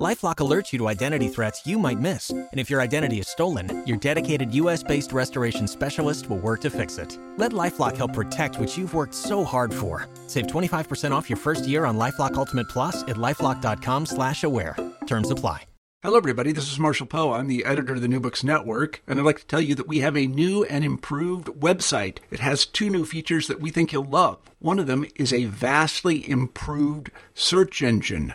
LifeLock alerts you to identity threats you might miss, and if your identity is stolen, your dedicated U.S.-based restoration specialist will work to fix it. Let LifeLock help protect what you've worked so hard for. Save 25% off your first year on LifeLock Ultimate Plus at LifeLock.com/aware. Terms apply. Hello, everybody. This is Marshall Poe. I'm the editor of the New Books Network, and I'd like to tell you that we have a new and improved website. It has 2 new features that we think you'll love. One of them is a vastly improved search engine,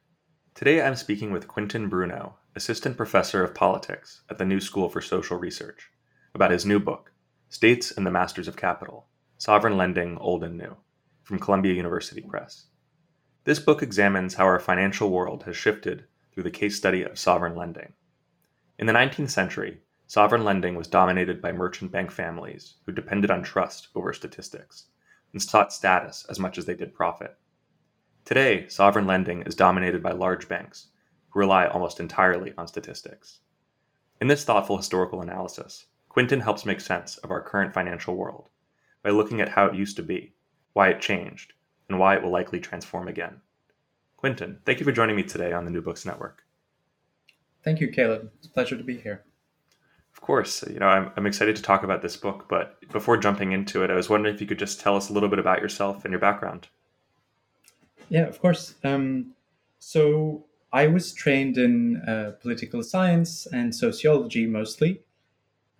Today I'm speaking with Quentin Bruneau, assistant professor of politics at the New School for Social Research, about his new book, States and the Masters of Capital, Sovereign Lending, Old and New, from Columbia University Press. This book examines how our financial world has shifted through the case study of sovereign lending. In the 19th century, sovereign lending was dominated by merchant bank families who depended on trust over statistics and sought status as much as they did profit. Today, sovereign lending is dominated by large banks who rely almost entirely on statistics. In this thoughtful historical analysis, Quentin helps make sense of our current financial world by looking at how it used to be, why it changed, and why it will likely transform again. Quentin, thank you for joining me today on the New Books Network. Thank you, Caleb. It's a pleasure to be here. Of course. I'm excited to talk about this book, but before jumping into it, I was wondering if you could just tell us a little bit about yourself and your background. Yeah, of course. So I was trained in political science and sociology mostly.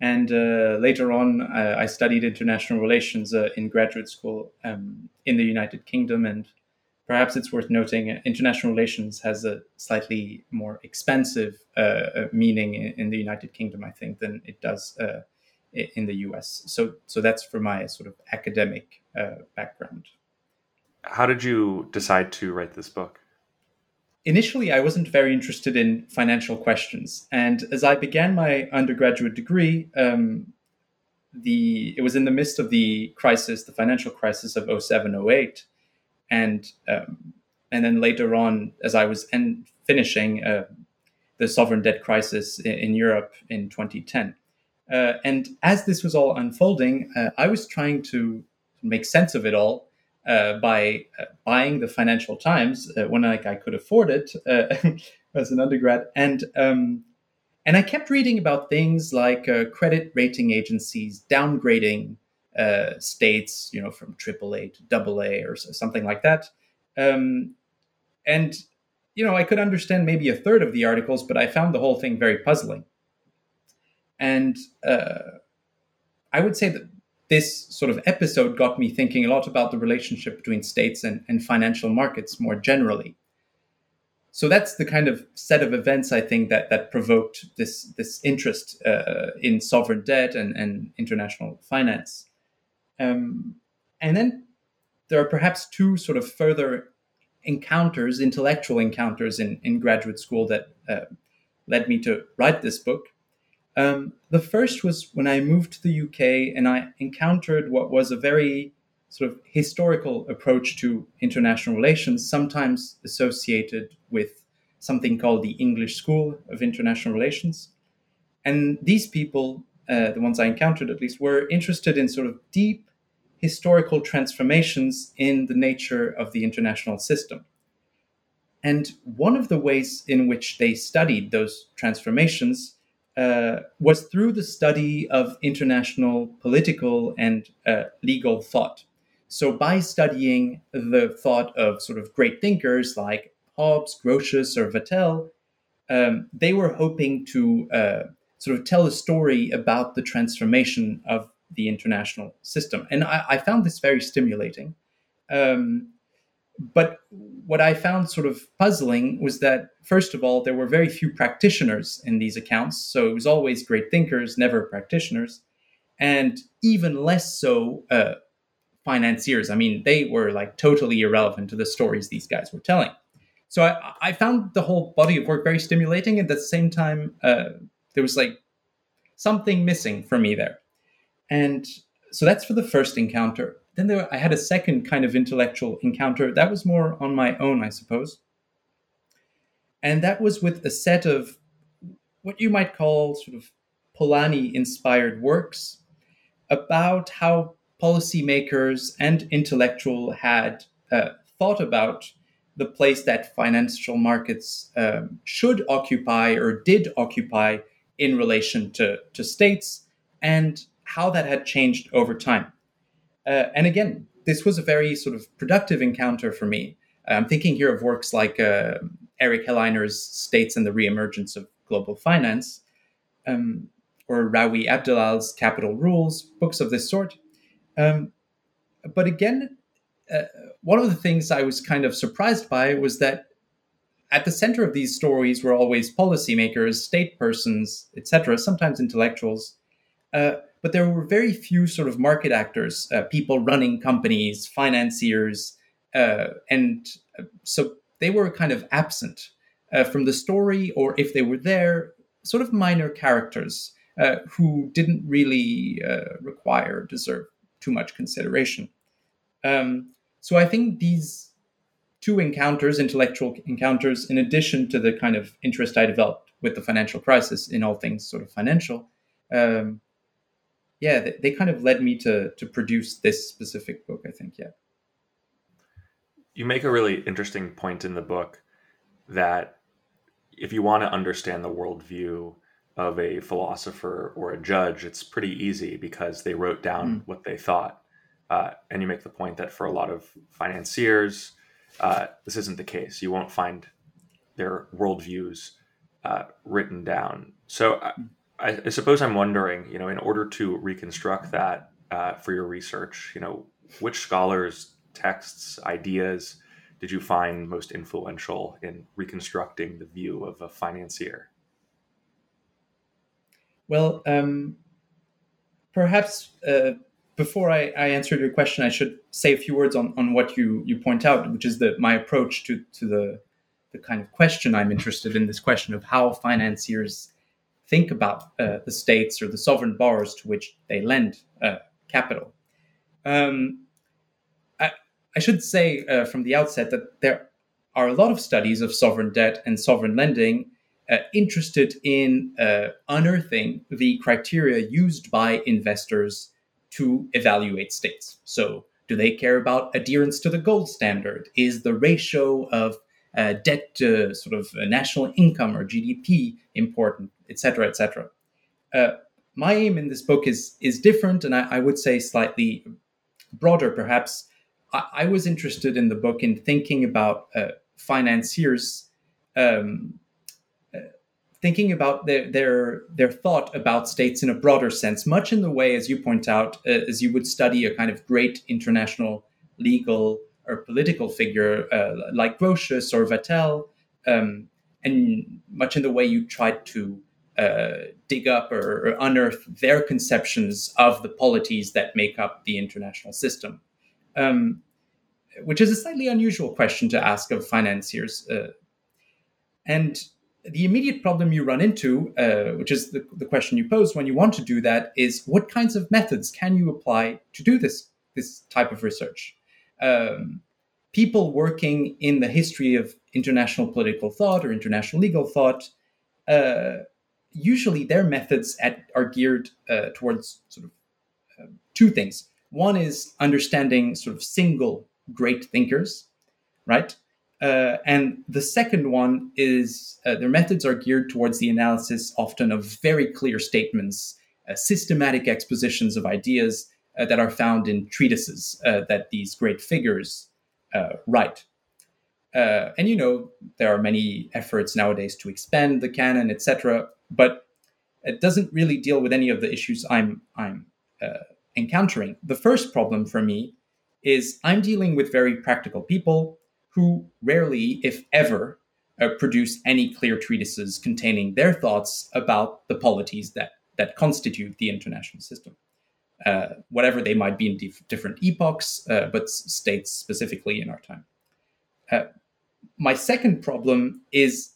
And later on, I studied international relations in graduate school in the United Kingdom. And perhaps it's worth noting international relations has a slightly more expansive meaning in the United Kingdom, I think, than it does in the US. So that's for my sort of academic background. How did you decide to write this book? Initially, I wasn't very interested in financial questions. And as I began my undergraduate degree, it was in the midst of the financial crisis of 2007-2008. And then later on, as I was finishing the sovereign debt crisis in Europe in 2010. And as this was all unfolding, I was trying to make sense of it all by buying the Financial Times when I could afford it as an undergrad. And I kept reading about things like credit rating agencies downgrading states, from AAA to AA or something like that. I could understand maybe a third of the articles, but I found the whole thing very puzzling. And I would say that this sort of episode got me thinking a lot about the relationship between states and financial markets more generally. So that's the kind of set of events, I think, that provoked this interest in sovereign debt and international finance. And then there are perhaps 2 sort of further intellectual encounters in graduate school that led me to write this book. The first was when I moved to the UK and I encountered what was a very sort of historical approach to international relations, sometimes associated with something called the English School of International Relations. And these people, the ones I encountered at least, were interested in sort of deep historical transformations in the nature of the international system. And one of the ways in which they studied those transformations was through the study of international political and legal thought. So by studying the thought of sort of great thinkers like Hobbes, Grotius, or Vattel, they were hoping to sort of tell a story about the transformation of the international system. And I found this very stimulating. But what I found sort of puzzling was that, first of all, there were very few practitioners in these accounts. So it was always great thinkers, never practitioners, and even less so financiers. I mean, they were like totally irrelevant to the stories these guys were telling. So I found the whole body of work very stimulating. And at the same time, there was like something missing for me there. And so that's for the first encounter. Then I had a second kind of intellectual encounter that was more on my own, I suppose. And that was with a set of what you might call sort of Polanyi-inspired works about how policymakers and intellectuals had thought about the place that financial markets should occupy or did occupy in relation to states and how that had changed over time. And again, this was a very sort of productive encounter for me. I'm thinking here of works like Eric Helliner's States and the Reemergence of Global Finance, or Rawi Abdelal's Capital Rules, books of this sort. But again, one of the things I was kind of surprised by was that at the center of these stories were always policymakers, state persons, etc., sometimes intellectuals, but there were very few sort of market actors, people running companies, financiers, and so they were kind of absent from the story, or if they were there, sort of minor characters who didn't really require or deserve too much consideration. So I think these two encounters, intellectual encounters, in addition to the kind of interest I developed with the financial crisis in all things sort of financial, they kind of led me to produce this specific book, I think, yeah. You make a really interesting point in the book that if you want to understand the worldview of a philosopher or a judge, it's pretty easy because they wrote down what they thought. And you make the point that for a lot of financiers, this isn't the case. You won't find their worldviews written down. So I suppose I'm wondering, you know, in order to reconstruct that for your research, you know, which scholars, texts, ideas did you find most influential in reconstructing the view of a financier? Well, perhaps before I answer your question, I should say a few words on what you point out, which is my approach to the kind of question I'm interested in, this question of how financiers think about the states or the sovereign borrowers to which they lend capital. I should say from the outset that there are a lot of studies of sovereign debt and sovereign lending interested in unearthing the criteria used by investors to evaluate states. So do they care about adherence to the gold standard? Is the ratio of debt to sort of national income or GDP important, et cetera, et cetera. My aim in this book is different, and I would say slightly broader, perhaps. I was interested in the book in thinking about financiers, thinking about their thought about states in a broader sense, much in the way, as you point out, as you would study a kind of great international legal or political figure like Grotius or Vattel, and much in the way you tried to dig up or unearth their conceptions of the polities that make up the international system, which is a slightly unusual question to ask of financiers. And the immediate problem you run into, which is the question you pose when you want to do that, is what kinds of methods can you apply to do this type of research? People working in the history of international political thought or international legal thought, usually their methods are geared towards sort of two things. One is understanding sort of single great thinkers, right? And the second one is their methods are geared towards the analysis often of very clear statements, systematic expositions of ideas that are found in treatises that these great figures write. And, you know, there are many efforts nowadays to expand the canon, etc., but it doesn't really deal with any of the issues I'm encountering. The first problem for me is I'm dealing with very practical people who rarely, if ever, produce any clear treatises containing their thoughts about the polities that constitute the international system, whatever they might be in different epochs, but states specifically in our time. My second problem is,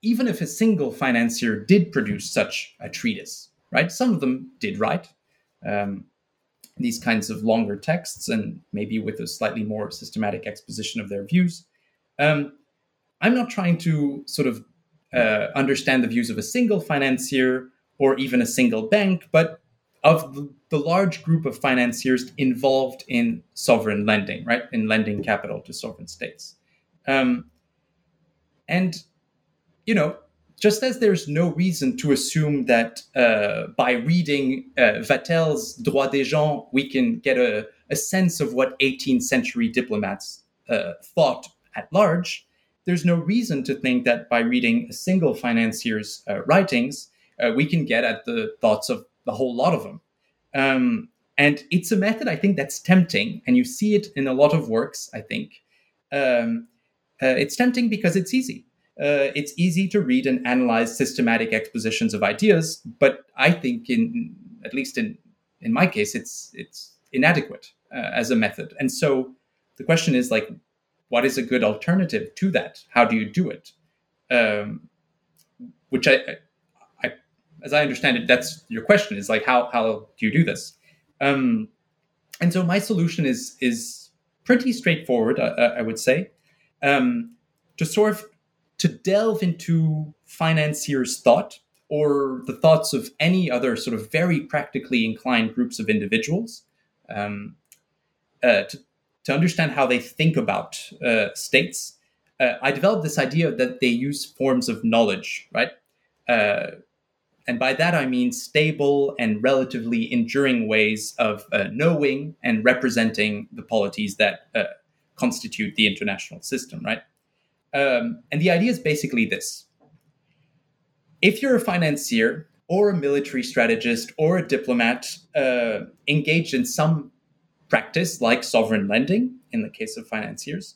even if a single financier did produce such a treatise, right? Some of them did write these kinds of longer texts and maybe with a slightly more systematic exposition of their views. I'm not trying to sort of understand the views of a single financier or even a single bank, but of the large group of financiers involved in sovereign lending, right? In lending capital to sovereign states. And, you know, just as there's no reason to assume that by reading Vattel's Droit des gens, we can get a sense of what 18th century diplomats thought at large, there's no reason to think that by reading a single financier's writings, we can get at the thoughts of a whole lot of them. And it's a method, I think, that's tempting. And you see it in a lot of works, I think. It's tempting because it's easy. It's easy to read and analyze systematic expositions of ideas, but I think, at least in my case, it's inadequate as a method. And so the question is, like, what is a good alternative to that? How do you do it? Which I as I understand it, that's your question, is like, how do you do this? And so my solution is pretty straightforward, I would say, to delve into financiers' thought or the thoughts of any other sort of very practically inclined groups of individuals, to understand how they think about states. I developed this idea that they use forms of knowledge, right? And by that, I mean stable and relatively enduring ways of knowing and representing the polities that constitute the international system, right? And the idea is basically this. If you're a financier or a military strategist or a diplomat engaged in some practice like sovereign lending, in the case of financiers,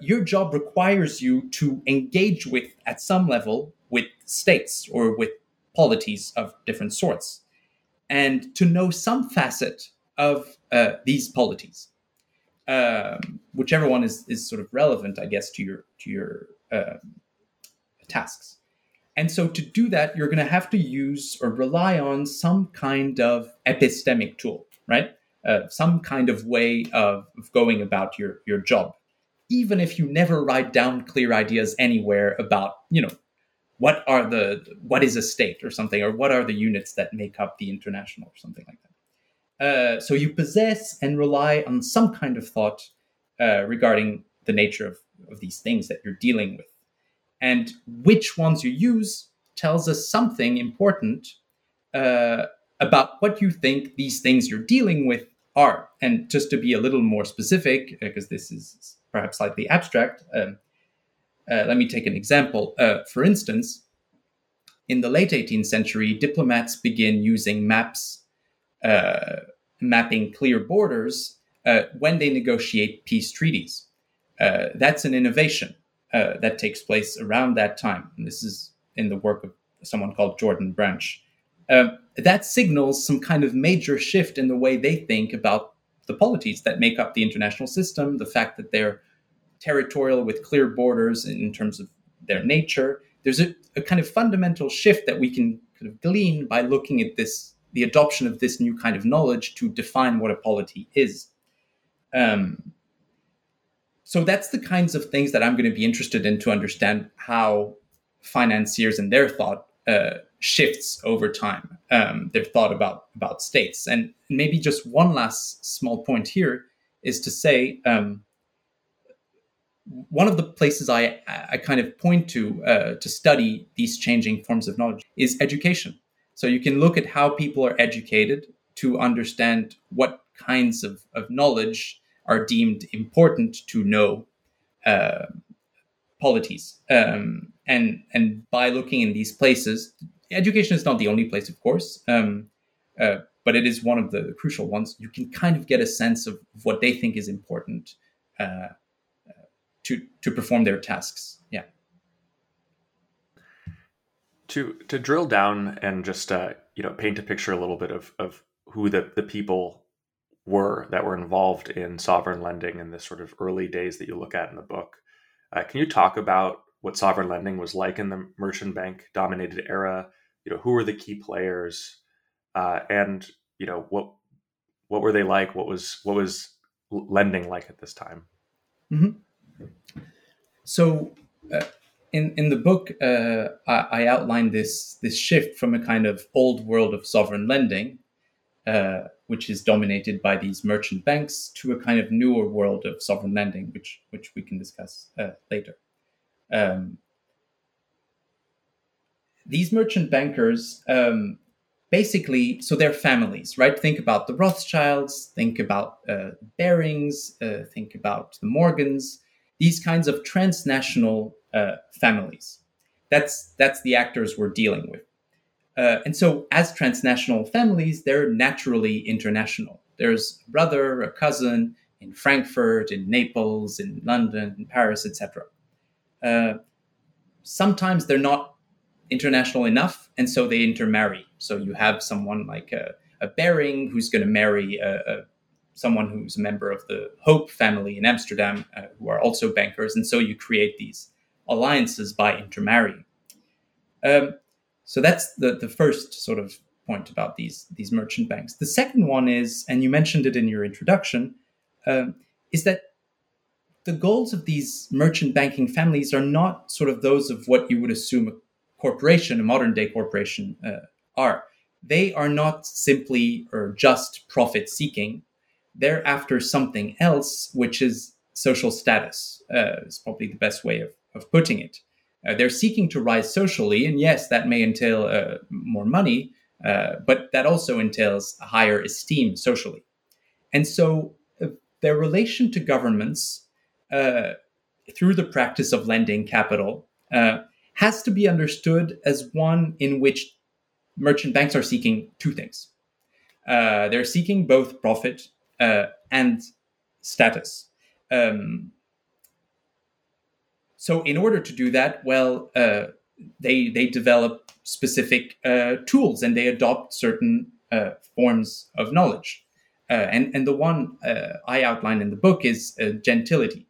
your job requires you to engage with, at some level, with states or with polities of different sorts, and to know some facet of these polities. Whichever one is sort of relevant, I guess, to your tasks. And so to do that, you're going to have to use or rely on some kind of epistemic tool, right? Some kind of way of going about your job, even if you never write down clear ideas anywhere about, you know, what is a state or something, or what are the units that make up the international or something like that. So you possess and rely on some kind of thought regarding the nature of these things that you're dealing with. And which ones you use tells us something important about what you think these things you're dealing with are. And just to be a little more specific, because this is perhaps slightly abstract, let me take an example. For instance, in the late 18th century, diplomats begin using maps, mapping clear borders when they negotiate peace treaties. That's an innovation that takes place around that time. And this is in the work of someone called Jordan Branch. That signals some kind of major shift in the way they think about the polities that make up the international system, the fact that they're territorial with clear borders in terms of their nature. There's a kind of fundamental shift that we can kind of glean by looking at the adoption of this new kind of knowledge to define what a polity is. So that's the kinds of things that I'm going to be interested in to understand how financiers and their thought shifts over time, their thought about states. And maybe just one last small point here is to say one of the places I kind of point to study these changing forms of knowledge is education. So you can look at how people are educated to understand what kinds of knowledge are deemed important to know polities. And by looking in these places, education is not the only place, of course, but it is one of the crucial ones. You can kind of get a sense of what they think is important to perform their tasks. Yeah. To drill down and just paint a picture a little bit of who the people were that were involved in sovereign lending in the sort of early days that you look at in the book. Can you talk about what sovereign lending was like in the merchant bank dominated era? Who were the key players, and what were they like? What was lending like at this time? Mm-hmm. So in the book, I outlined this shift from a kind of old world of sovereign lending, which is dominated by these merchant banks, to a kind of newer world of sovereign lending, which we can discuss later. These merchant bankers, basically, so they're families, right? Think about the Rothschilds, think about Barings, think about the Morgans, these kinds of transnational families. That's the actors we're dealing with. And so as transnational families, they're naturally international. There's a brother, a cousin in Frankfurt, in Naples, in London, in Paris, etc. Sometimes they're not international enough, and so they intermarry. So you have someone like a Baring who's going to marry someone who's a member of the Hope family in Amsterdam, who are also bankers. And so you create these alliances by intermarrying. So that's the first sort of point about these merchant banks. The second one is, and you mentioned it in your introduction, is that the goals of these merchant banking families are not sort of those of what you would assume a corporation, a modern-day corporation, are. They are not simply or just profit-seeking. They're after something else, which is social status, is probably the best way of putting it. They're seeking to rise socially, and yes, that may entail more money, but that also entails a higher esteem socially. And so their relation to governments through the practice of lending capital has to be understood as one in which merchant banks are seeking two things. They're seeking both profit and status. So in order to do that, well, they develop specific tools and they adopt certain forms of knowledge. And the one I outline in the book is gentility.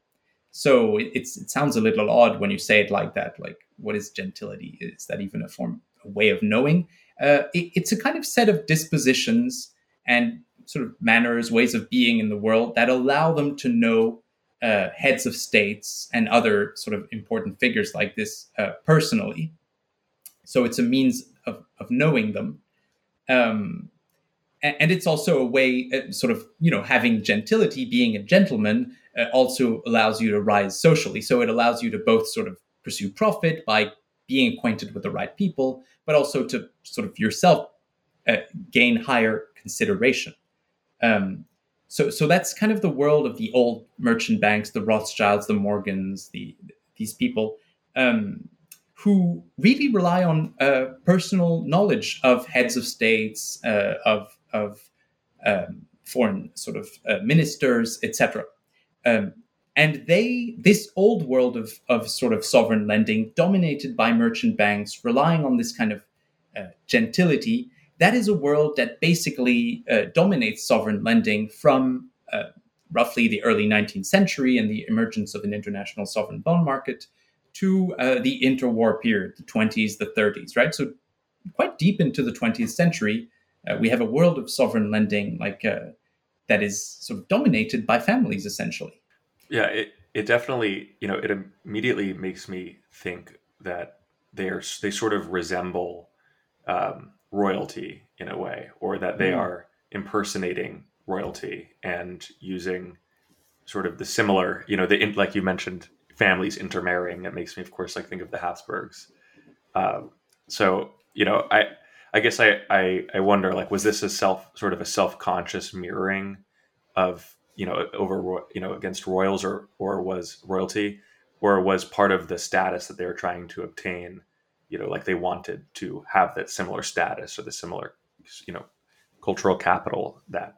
So it sounds a little odd when you say it like that. Like, what is gentility? Is that even a way of knowing? It's a kind of set of dispositions and sort of manners, ways of being in the world that allow them to know heads of states and other sort of important figures like this personally. So it's a means of knowing them. And it's also a way sort of, having gentility, being a gentleman also allows you to rise socially. So it allows you to both sort of pursue profit by being acquainted with the right people, but also to sort of yourself gain higher consideration. So that's kind of the world of the old merchant banks, the Rothschilds, the Morgans, these people who really rely on personal knowledge of heads of states, of foreign sort of ministers, etc. And this old world of sort of sovereign lending, dominated by merchant banks, relying on this kind of gentility. That is a world that basically dominates sovereign lending from roughly the early 19th century and the emergence of an international sovereign bond market to the interwar period, the 20s, the 30s, right? So quite deep into the 20th century, we have a world of sovereign lending that is sort of dominated by families, essentially. Yeah, it definitely, it immediately makes me think that they sort of resemble royalty in a way, or that they are impersonating royalty and using sort of the similar, like you mentioned, families intermarrying. It makes me, of course, like think of the Habsburgs. I guess I wonder, like, was this a self-conscious mirroring of, against royals or was royalty, or was part of the status that they were trying to obtain, like they wanted to have that similar status or the similar, cultural capital that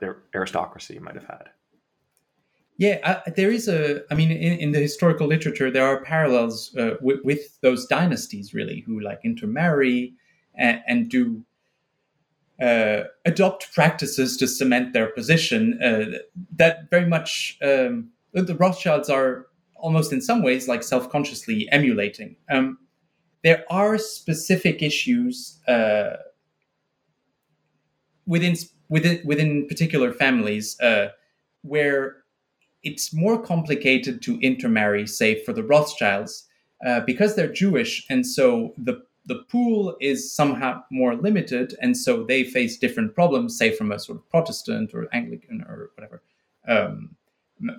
their aristocracy might have had. Yeah, there is in the historical literature, there are parallels with those dynasties, really, who like intermarry and do adopt practices to cement their position. That very much, the Rothschilds are almost in some ways like self-consciously emulating. There are specific issues within particular families where it's more complicated to intermarry, say, for the Rothschilds, because they're Jewish, and so the pool is somehow more limited, and so they face different problems, say, from a sort of Protestant or Anglican or whatever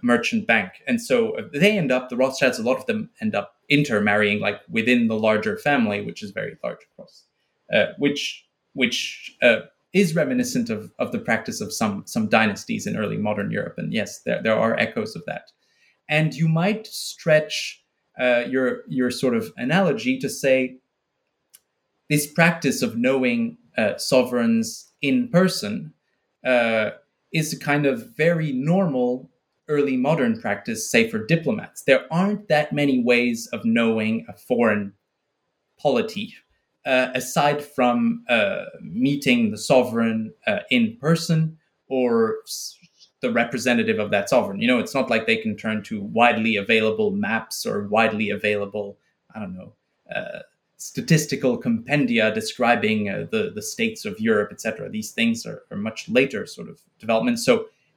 merchant bank. And so the Rothschilds, a lot of them end up intermarrying, like, within the larger family, which is very large, of course, which is reminiscent of the practice of some dynasties in early modern Europe. And yes, there are echoes of that. And you might stretch your sort of analogy to say this practice of knowing sovereigns in person is a kind of very normal early modern practice, say, for diplomats. There aren't that many ways of knowing a foreign polity, aside from meeting the sovereign in person or the representative of that sovereign. It's not like they can turn to widely available maps or widely available, statistical compendia describing the states of Europe, etc. These things are much later sort of developments.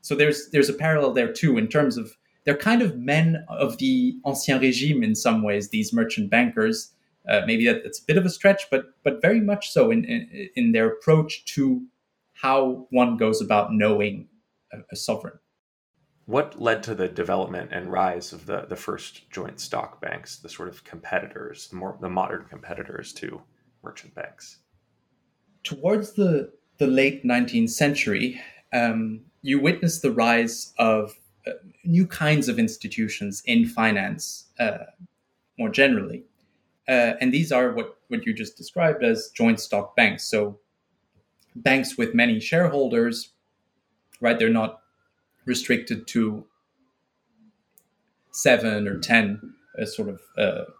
So there's a parallel there too, in terms of they're kind of men of the ancien régime in some ways, these merchant bankers. Maybe that's a bit of a stretch, but very much so in their approach to how one goes about knowing a sovereign. What led to the development and rise of the first joint stock banks, the sort of competitors, the modern competitors to merchant banks? Towards the late 19th century, you witness the rise of new kinds of institutions in finance more generally. And these are what you just described as joint stock banks. So banks with many shareholders, right? They're not restricted to 7 or 10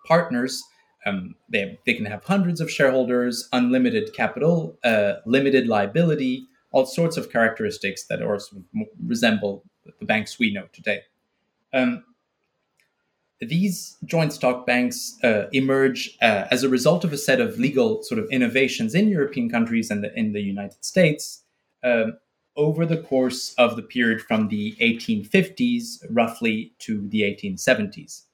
partners. They can have hundreds of shareholders, unlimited capital, limited liability, all sorts of characteristics that are sort of resemble the banks we know today. These joint stock banks emerge as a result of a set of legal sort of innovations in European countries and in the United States over the course of the period from the 1850s, roughly, to the 1870s.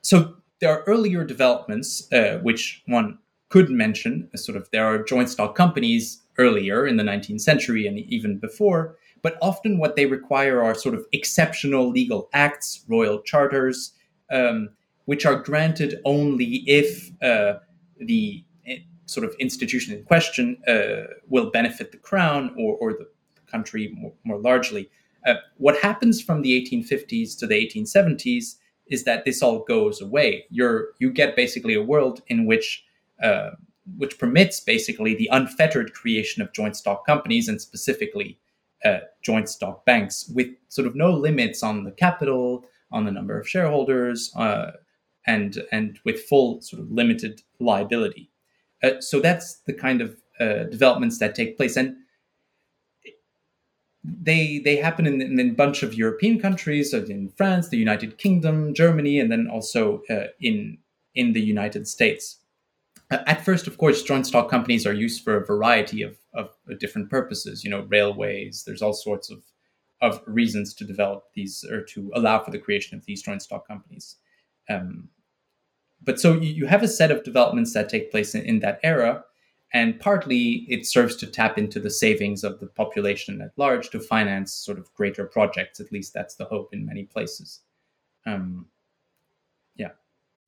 So there are earlier developments, which one could mention, there are joint stock companies earlier in the 19th century and even before, but often what they require are sort of exceptional legal acts, royal charters, which are granted only if the sort of institution in question will benefit the crown or the country more largely. What happens from the 1850s to the 1870s is that this all goes away. You get basically a world in which permits basically the unfettered creation of joint stock companies and specifically joint stock banks with sort of no limits on the capital, on the number of shareholders, and with full sort of limited liability. So that's the kind of developments that take place. And they happen in a bunch of European countries, in France, the United Kingdom, Germany, and then also in the United States. At first, of course, joint stock companies are used for a variety of different purposes, railways. There's all sorts of reasons to develop these or to allow for the creation of these joint stock companies. But so you have a set of developments that take place in that era. And partly it serves to tap into the savings of the population at large to finance sort of greater projects. At least that's the hope in many places.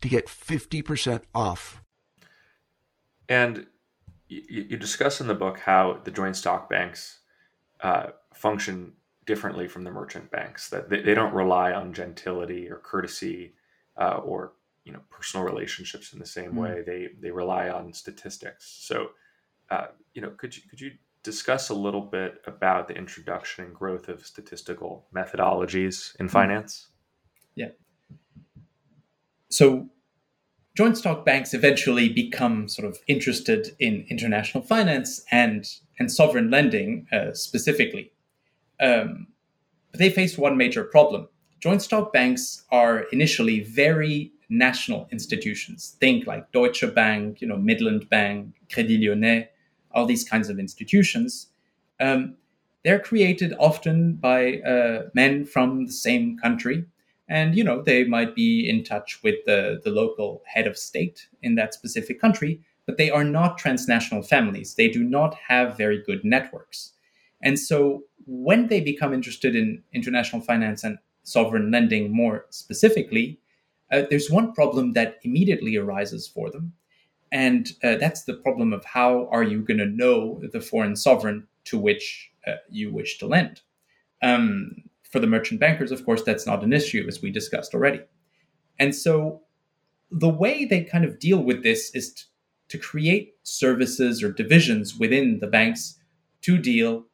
to get 50% off. And you discuss in the book how the joint stock banks function differently from the merchant banks, that they don't rely on gentility or courtesy or personal relationships in the same way. They rely on statistics. So, could you discuss a little bit about the introduction and growth of statistical methodologies in finance? Yeah. So joint stock banks eventually become sort of interested in international finance and sovereign lending specifically. But they faced one major problem. Joint stock banks are initially very national institutions. Think like Deutsche Bank, Midland Bank, Crédit Lyonnais, all these kinds of institutions. They're created often by men from the same country. And, they might be in touch with the local head of state in that specific country, but they are not transnational families. They do not have very good networks. And so when they become interested in international finance and sovereign lending more specifically, there's one problem that immediately arises for them. And that's the problem of how are you going to know the foreign sovereign to which you wish to lend? For the merchant bankers, of course, that's not an issue, as we discussed already. And so the way they kind of deal with this is to create services or divisions within the banks to deal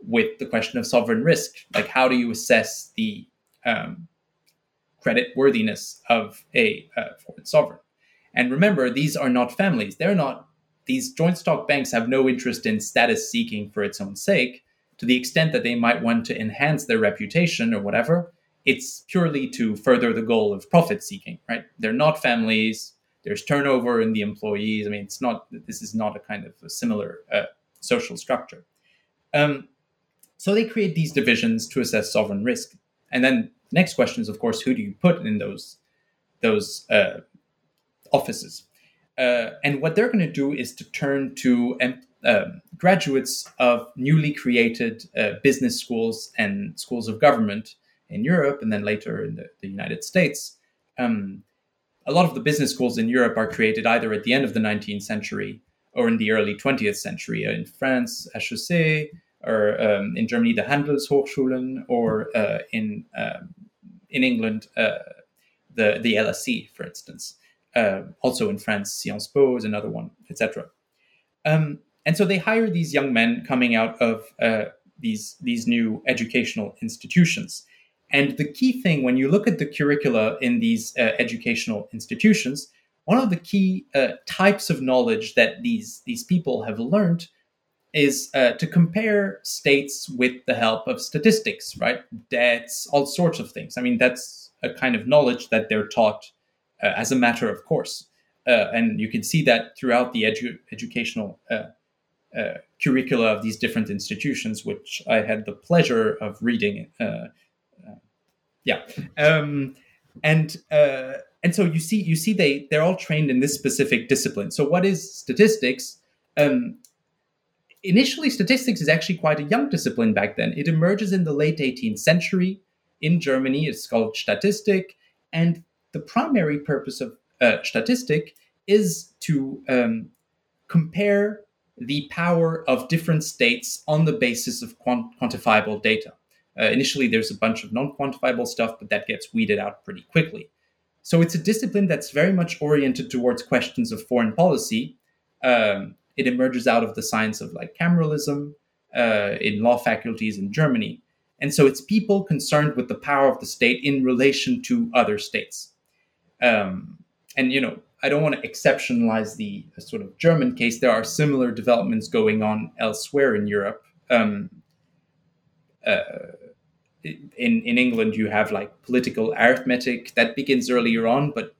with the question of sovereign risk. Like, how do you assess the creditworthiness of a foreign sovereign? And remember, these are not families. These joint stock banks have no interest in status seeking for its own sake. To the extent that they might want to enhance their reputation or whatever, it's purely to further the goal of profit seeking, right? They're not families. There's turnover in the employees. I mean, this is not a kind of a similar social structure. So they create these divisions to assess sovereign risk. And then the next question is, of course, who do you put in those offices? And what they're going to do is to turn to graduates of newly created business schools and schools of government in Europe and then later in the United States. A lot of the business schools in Europe are created either at the end of the 19th century or in the early 20th century. In France, HEC, or in Germany, the Handelshochschulen, or in England, the LSE, for instance. Also in France, Sciences Po is another one, etc. And so they hire these young men coming out of these new educational institutions. And the key thing, when you look at the curricula in these educational institutions, one of the key types of knowledge that these people have learned is to compare states with the help of statistics, right? Debts, all sorts of things. I mean, that's a kind of knowledge that they're taught as a matter of course. And you can see that throughout the educational curricula of these different institutions, which I had the pleasure of reading. And so you see they're all trained in this specific discipline. So what is statistics? Initially, statistics is actually quite a young discipline back then. It emerges in the late 18th century in Germany. It's called Statistik, and the primary purpose of Statistik is to compare the power of different states on the basis of quantifiable data. Initially, there's a bunch of non-quantifiable stuff, but that gets weeded out pretty quickly. So it's a discipline that's very much oriented towards questions of foreign policy. It emerges out of the science of like cameralism in law faculties in Germany. And so it's people concerned with the power of the state in relation to other states. And, you know, I don't want to exceptionalize the sort of German case. There are similar developments going on elsewhere in Europe. In England, you have like political arithmetic that begins earlier on, but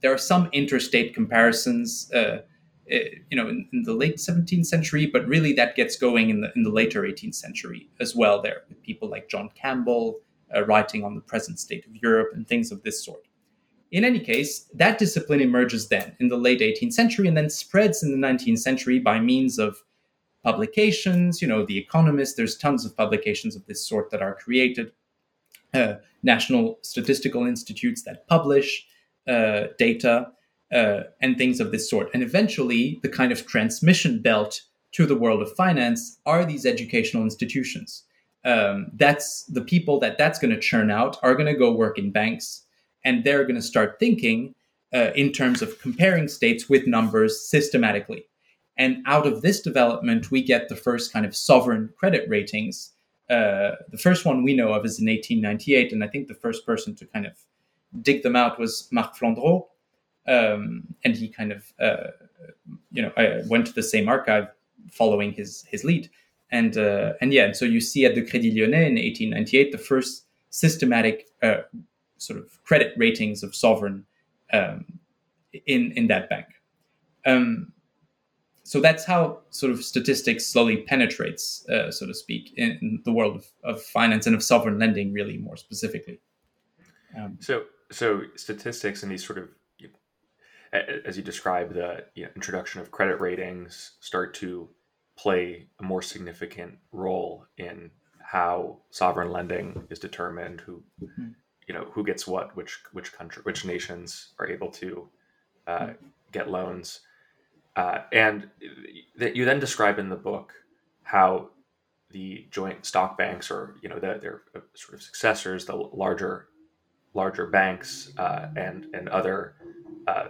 there are some interstate comparisons, you know, in the late 17th century, but really that gets going in the later 18th century as well there, with people like John Campbell writing on the present state of Europe and things of this sort. In any case, that discipline emerges then in the late 18th century and then spreads in the 19th century by means of publications, you know, The Economist. There's tons of publications of this sort that are created, national statistical institutes that publish data and things of this sort. And eventually, the kind of transmission belt to the world of finance are these educational institutions. That's the people that's going to churn out are going to go work in banks, and they're going to start thinking in terms of comparing states with numbers systematically. And out of this development, we get the first kind of sovereign credit ratings. The first one we know of is in 1898, and I think the first person to kind of dig them out was Marc Flandreau, and he kind of, you know, went to the same archive following his lead. And yeah, so you see at the Crédit Lyonnais in 1898, the first systematic sort of credit ratings of sovereign in that bank. So that's how sort of statistics slowly penetrates, so to speak, in the world of finance and of sovereign lending, really more specifically. So statistics and these sort of, you know, as you describe the introduction of credit ratings, start to play a more significant role in how sovereign lending is determined, who, mm-hmm. you know, who gets what, which country, which nations are able to mm-hmm. get loans. And that you then describe in the book how the joint stock banks, or you know, their sort of successors, the larger banks and other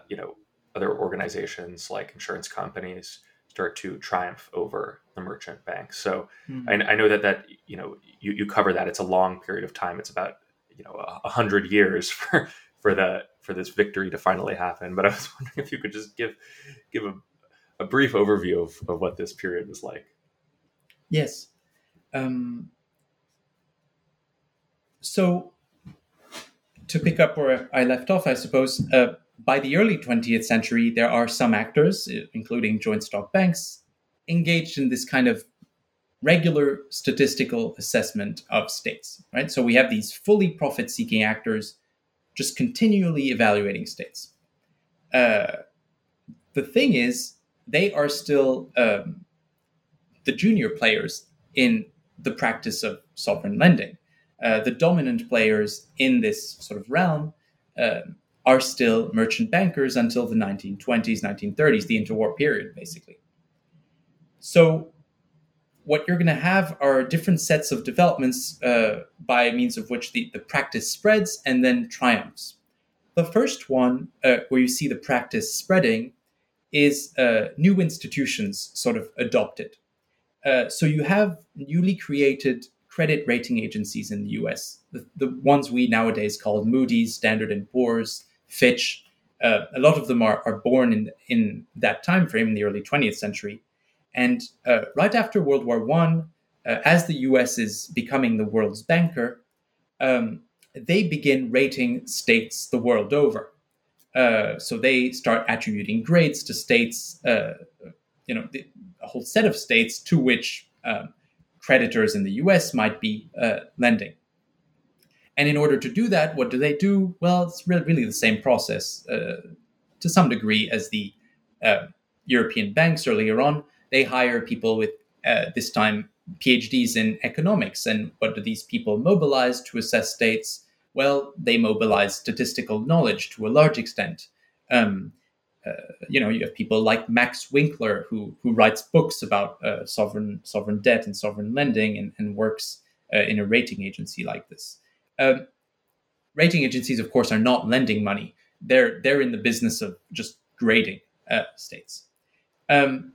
you know, other organizations like insurance companies start to triumph over the merchant banks. So mm-hmm. I know that you know, you cover that. It's a long period of time. It's about, you know, 100 years for this victory to finally happen. But I was wondering if you could just give a brief overview of what this period was like. Yes. So to pick up where I left off, I suppose, by the early 20th century, there are some actors, including joint stock banks, engaged in this kind of regular statistical assessment of states, right? So we have these fully profit-seeking actors just continually evaluating states. The thing is, they are still the junior players in the practice of sovereign lending. The dominant players in this sort of realm are still merchant bankers until the 1920s, 1930s, the interwar period, basically. So what you're going to have are different sets of developments by means of which the practice spreads and then triumphs. The first one, where you see the practice spreading, is new institutions sort of adopted. So you have newly created credit rating agencies in the US, the ones we nowadays call Moody's, Standard & Poor's, Fitch. A lot of them are born in that time frame, in the early 20th century. And right after World War I, as the US is becoming the world's banker, they begin rating states the world over. So they start attributing grades to states, you know, a whole set of states to which creditors in the US might be lending. And in order to do that, what do they do? Well, it's really the same process to some degree as the European banks earlier on. They hire people with, this time, PhDs in economics. And what do these people mobilize to assess states? Well, they mobilize statistical knowledge to a large extent. You know, you have people like Max Winkler, who writes books about sovereign debt and sovereign lending and works in a rating agency like this. rating agencies, of course, are not lending money. They're in the business of just grading states.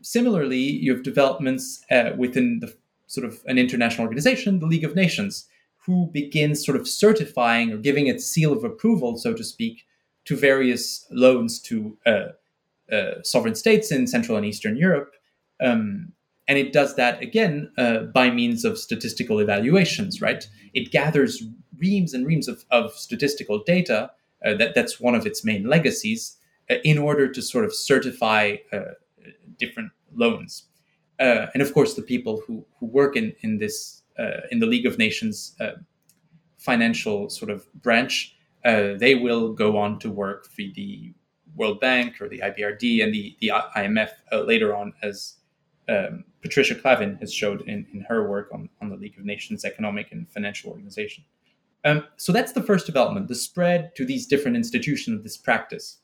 Similarly, you have developments within the sort of an international organization, the League of Nations, who begins sort of certifying or giving its seal of approval, so to speak, to various loans to sovereign states in Central and Eastern Europe. And it does that, again, by means of statistical evaluations, right? It gathers reams and reams of statistical data. That's one of its main legacies in order to sort of certify different loans. And of course, the people who work in this in the League of Nations financial sort of branch, they will go on to work for the World Bank or the IBRD and the IMF later on, as Patricia Clavin has showed in her work on the League of Nations economic and financial organization. So that's the first development, the spread to these different institutions of this practice.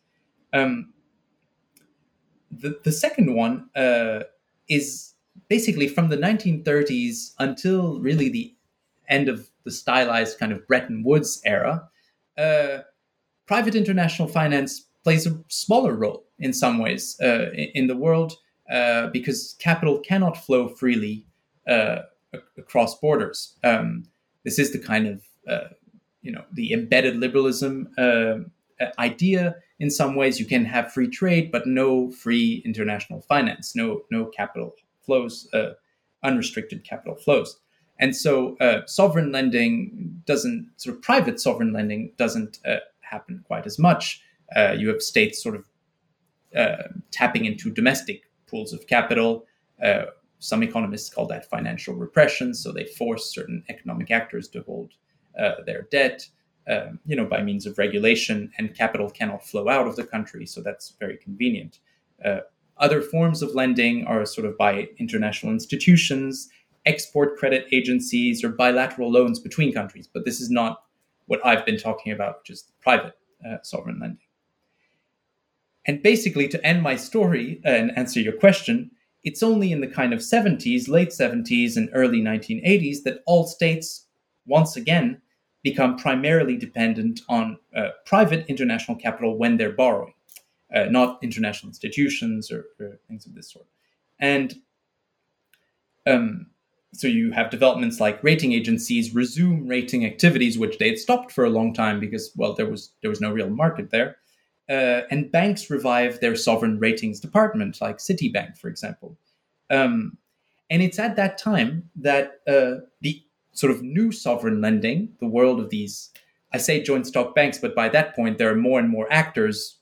The second one is basically from the 1930s until really the end of the stylized kind of Bretton Woods era, private international finance plays a smaller role in some ways in the world because capital cannot flow freely across borders. This is the kind of, the embedded liberalism idea. In some ways, you can have free trade, but no free international finance, no capital flows, unrestricted capital flows. And so sovereign lending doesn't, sort of private sovereign lending doesn't happen quite as much. You have states sort of tapping into domestic pools of capital. Some economists call that financial repression. So they force certain economic actors to hold their debt, by means of regulation, and capital cannot flow out of the country. So that's very convenient. Other forms of lending are sort of by international institutions, export credit agencies, or bilateral loans between countries. But this is not what I've been talking about, which is private sovereign lending. And basically, to end my story and answer your question, it's only in the kind of 70s, late 70s and early 1980s that all states, once again, become primarily dependent on private international capital when they're borrowing, not international institutions or things of this sort. And so you have developments like rating agencies resume rating activities, which they had stopped for a long time because, well, there was no real market there. And banks revive their sovereign ratings department, like Citibank, for example. And it's at that time that the sort of new sovereign lending, the world of these, I say joint stock banks, but by that point, there are more and more actors,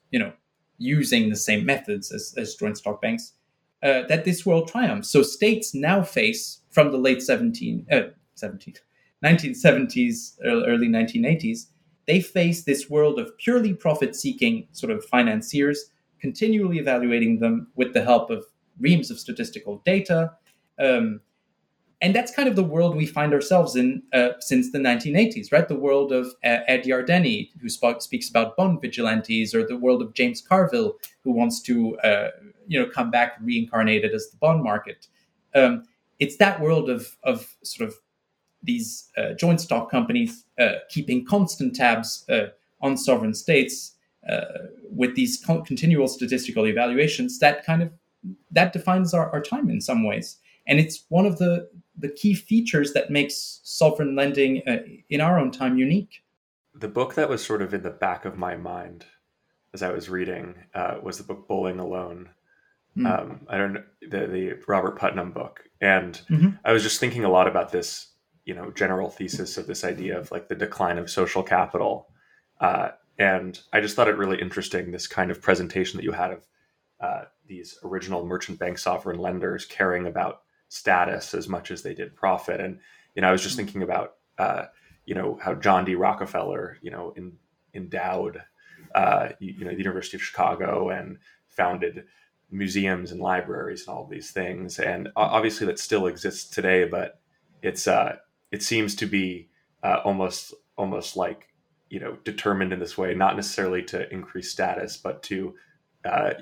using the same methods as joint stock banks, that this world triumphs. So states now face, from the late 1970s, early 1980s, they face this world of purely profit-seeking sort of financiers, continually evaluating them with the help of reams of statistical data. And that's kind of the world we find ourselves in since the 1980s, right? The world of Eddie Ardeni, who speaks about bond vigilantes, or the world of James Carville, who wants to, come back reincarnated as the bond market. It's that world of sort of these joint stock companies keeping constant tabs on sovereign states with these continual statistical evaluations that defines our time in some ways. And it's one of the key features that makes sovereign lending in our own time unique. The book that was sort of in the back of my mind as I was reading was the book Bowling Alone. The Robert Putnam book. And I was just thinking a lot about this, general thesis of this idea of like the decline of social capital. And I just thought it really interesting, this kind of presentation that you had of these original merchant bank sovereign lenders caring about status as much as they did profit. And, I was just thinking about, how John D. Rockefeller, endowed, the University of Chicago and founded museums and libraries and all these things. And obviously that still exists today, but it's, it seems to be almost like, determined in this way, not necessarily to increase status, but to,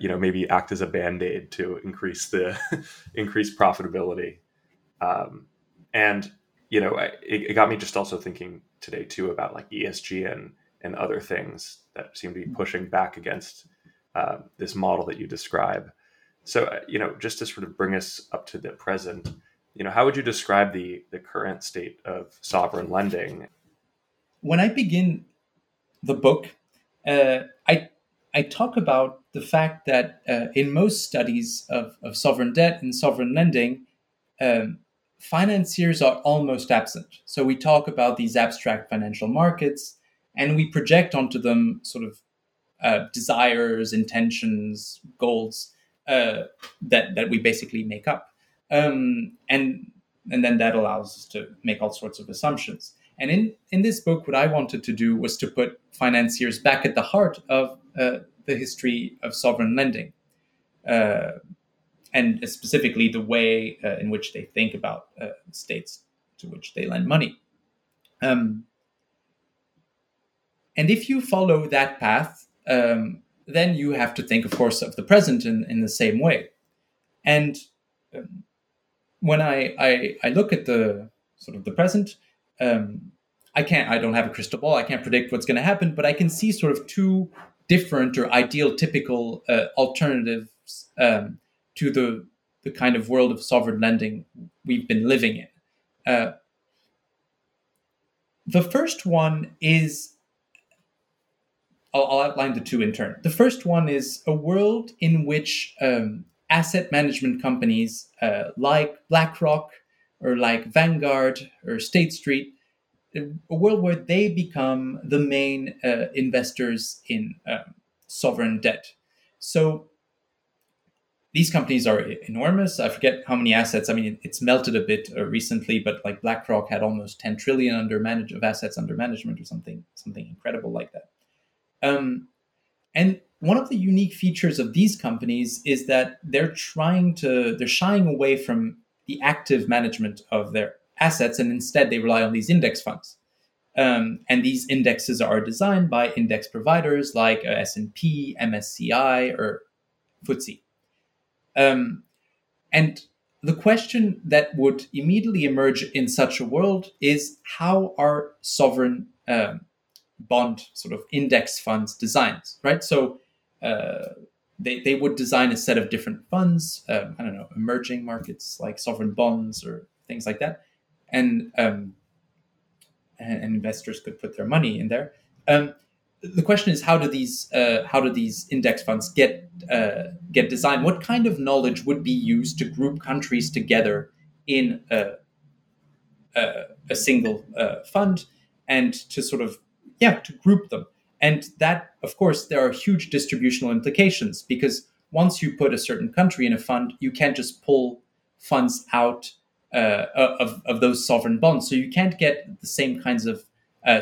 maybe act as a Band-Aid to increase the increase profitability. And, it got me just also thinking today, too, about like ESG and, and other things that seem to be pushing back against this model that you describe. So, just to sort of bring us up to the present, how would you describe the current state of sovereign lending? When I begin the book, I talk about the fact that in most studies of sovereign debt and sovereign lending, financiers are almost absent. So we talk about these abstract financial markets and we project onto them sort of desires, intentions, goals that we basically make up. And then that allows us to make all sorts of assumptions. And in this book, what I wanted to do was to put financiers back at the heart of the history of sovereign lending, and specifically the way in which they think about states to which they lend money. And if you follow that path, then you have to think, of course, of the present in the same way. And when I look at the sort of the present, I don't have a crystal ball. I can't predict what's going to happen, but I can see sort of two different or ideal, typical alternatives to the kind of world of sovereign lending we've been living in. The first one is, I'll outline the two in turn. The first one is a world in which asset management companies like BlackRock or like Vanguard or State Street, a world where they become the main investors in sovereign debt. So these companies are enormous. I forget how many assets. I mean, it's melted a bit recently, but like BlackRock had almost 10 trillion of assets under management or something incredible like that. And one of the unique features of these companies is that they're shying away from the active management of their assets, and instead they rely on these index funds. And these indexes are designed by index providers like S&P, MSCI, or FTSE. And the question that would immediately emerge in such a world is, how are sovereign bond sort of index funds designed, right? So they would design a set of different funds, emerging markets like sovereign bonds or things like that. And investors could put their money in there. The question is, how do these index funds get designed? What kind of knowledge would be used to group countries together in a single fund and to sort of to group them? And that, of course, there are huge distributional implications, because once you put a certain country in a fund, you can't just pull funds out of those sovereign bonds. So you can't get the same kinds of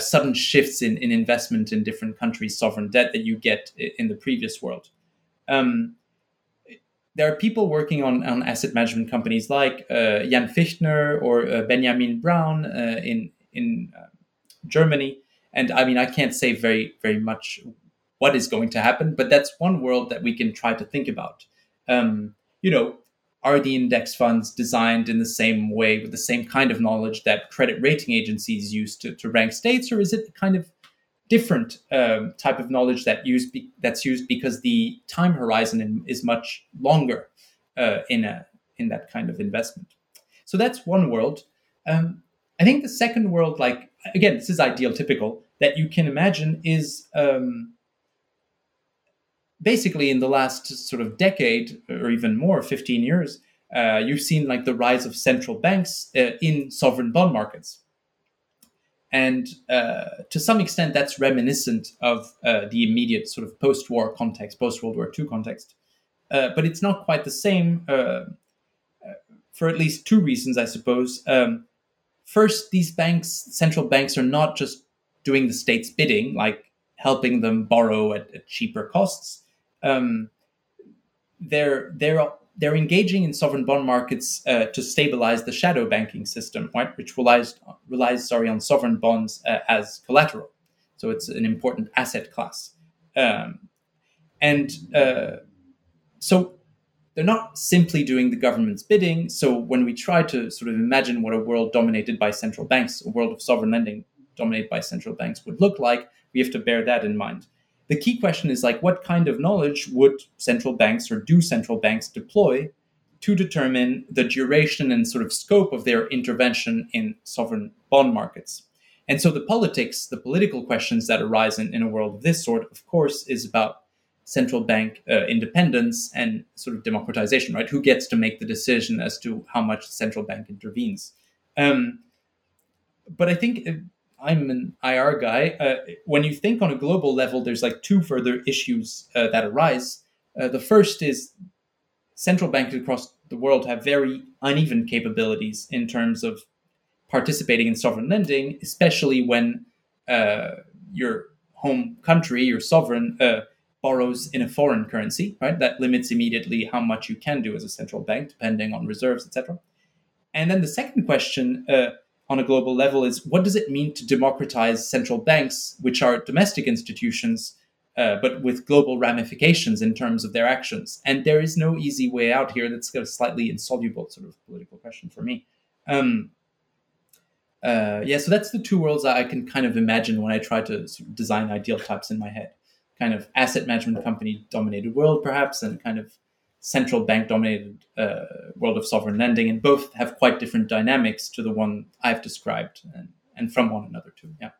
sudden shifts in investment in different countries' sovereign debt that you get in the previous world. There are people working on asset management companies like Jan Fichtner or Benjamin Brown in Germany. And I mean, I can't say very, very much what is going to happen, but that's one world that we can try to think about. Are the index funds designed in the same way, with the same kind of knowledge that credit rating agencies use to rank states, or is it the kind of different type of knowledge that's used because the time horizon is much longer in that kind of investment? So that's one world. I think the second world, again, this is ideal typical, that you can imagine is basically in the last sort of decade or even more, 15 years, you've seen the rise of central banks in sovereign bond markets. And to some extent, that's reminiscent of the immediate sort of post-war context, post-World War II context. But it's not quite the same for at least two reasons, I suppose. First, these central banks are not just doing the state's bidding, like helping them borrow at cheaper costs. They're engaging in sovereign bond markets to stabilize the shadow banking system, right? Which relies on sovereign bonds as collateral. So it's an important asset class. So they're not simply doing the government's bidding. So when we try to sort of imagine what a world dominated by central banks, a world of sovereign lending dominated by central banks would look like, we have to bear that in mind. The key question is like, what kind of knowledge would central banks or do central banks deploy to determine the duration and sort of scope of their intervention in sovereign bond markets? And so the political questions that arise in a world of this sort, of course, is about central bank independence and sort of democratization, right? Who gets to make the decision as to how much the central bank intervenes? But I think I'm an IR guy. When you think on a global level, there's like two further issues that arise. The first is central banks across the world have very uneven capabilities in terms of participating in sovereign lending, especially when your home country, your sovereign, borrows in a foreign currency, right? That limits immediately how much you can do as a central bank, depending on reserves, etc. And then the second question on a global level is, what does it mean to democratize central banks, which are domestic institutions, but with global ramifications in terms of their actions? And there is no easy way out here. That's a slightly insoluble sort of political question for me. So that's the two worlds I can kind of imagine when I try to sort of design ideal types in my head. Kind of asset management company-dominated world, perhaps, and kind of central bank-dominated world of sovereign lending, and both have quite different dynamics to the one I've described, and from one another too. Yeah.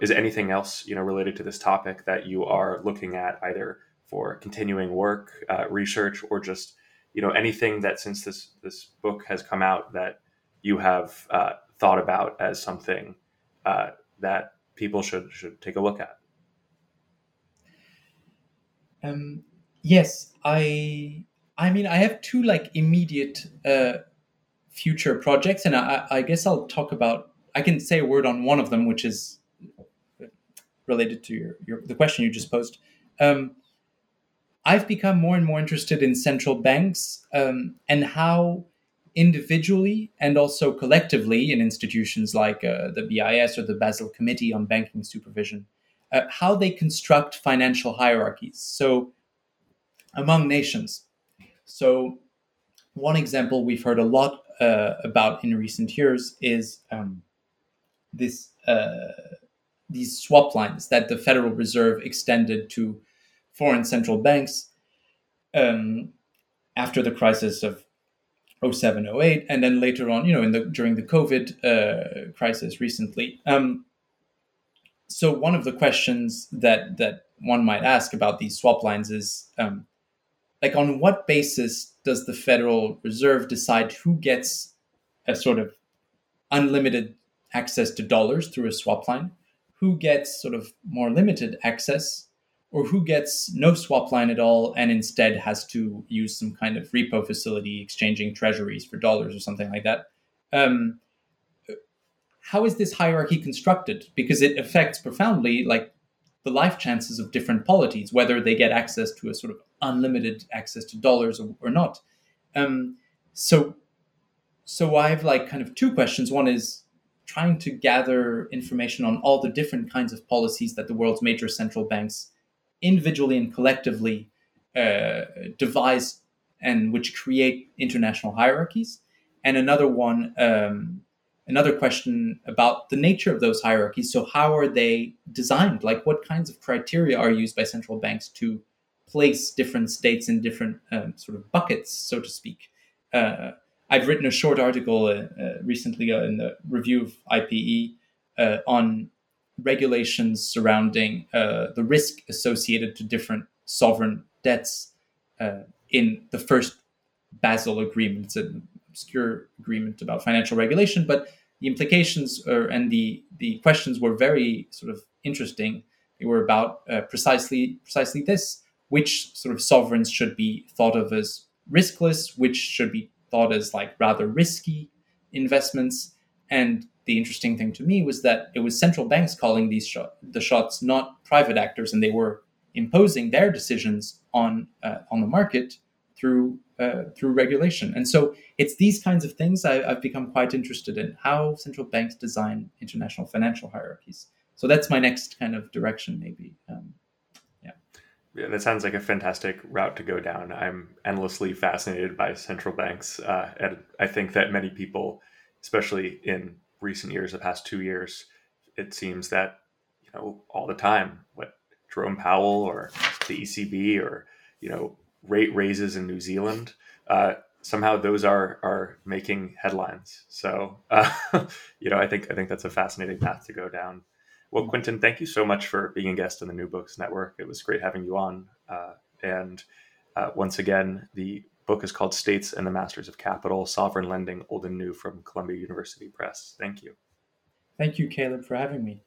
Is there anything else related to this topic that you are looking at, either for continuing work, research, or just anything that since this book has come out that you have thought about as something that people should take a look at? Yes, I have two like immediate future projects, and I guess I'll talk about. I can say a word on one of them, which is related to the question you just posed. I've become more and more interested in central banks and how individually and also collectively in institutions like the BIS or the Basel Committee on Banking Supervision, how they construct financial hierarchies, so among nations. So one example we've heard a lot about in recent years is these swap lines that the Federal Reserve extended to foreign central banks after the crisis of 2007-2008, and then later on, during the COVID crisis recently. So one of the questions that one might ask about these swap lines is, on what basis does the Federal Reserve decide who gets a sort of unlimited access to dollars through a swap line, who gets sort of more limited access, or who gets no swap line at all and instead has to use some kind of repo facility, exchanging treasuries for dollars or something like that. How is this hierarchy constructed? Because it affects profoundly the life chances of different polities, whether they get access to a sort of unlimited access to dollars or not. So I have two questions. One is trying to gather information on all the different kinds of policies that the world's major central banks individually and collectively devise and which create international hierarchies. And another one, another question about the nature of those hierarchies. So how are they designed? What kinds of criteria are used by central banks to place different states in different sort of buckets, so to speak? I've written a short article recently in the Review of IPE on regulations surrounding the risk associated to different sovereign debts in the first Basel Agreement. It's an obscure agreement about financial regulation, but the implications and the questions were very sort of interesting. They were about precisely this: which sort of sovereigns should be thought of as riskless, which should be thought as rather risky investments. And the interesting thing to me was that it was central banks calling the shots, not private actors, and they were imposing their decisions on the market through regulation. And so it's these kinds of things I've become quite interested in, how central banks design international financial hierarchies. So that's my next kind of direction, maybe. Yeah, that sounds like a fantastic route to go down. I'm endlessly fascinated by central banks. And I think that many people, especially in recent years, the past 2 years, it seems that all the time, what Jerome Powell or the ECB or, rate raises in New Zealand, somehow those are making headlines. So, I think that's a fascinating path to go down. Well, Quentin, thank you so much for being a guest on the New Books Network. It was great having you on. And once again, the book is called States and the Masters of Capital, Sovereign Lending, Old and New, from Columbia University Press. Thank you. Thank you, Caleb, for having me.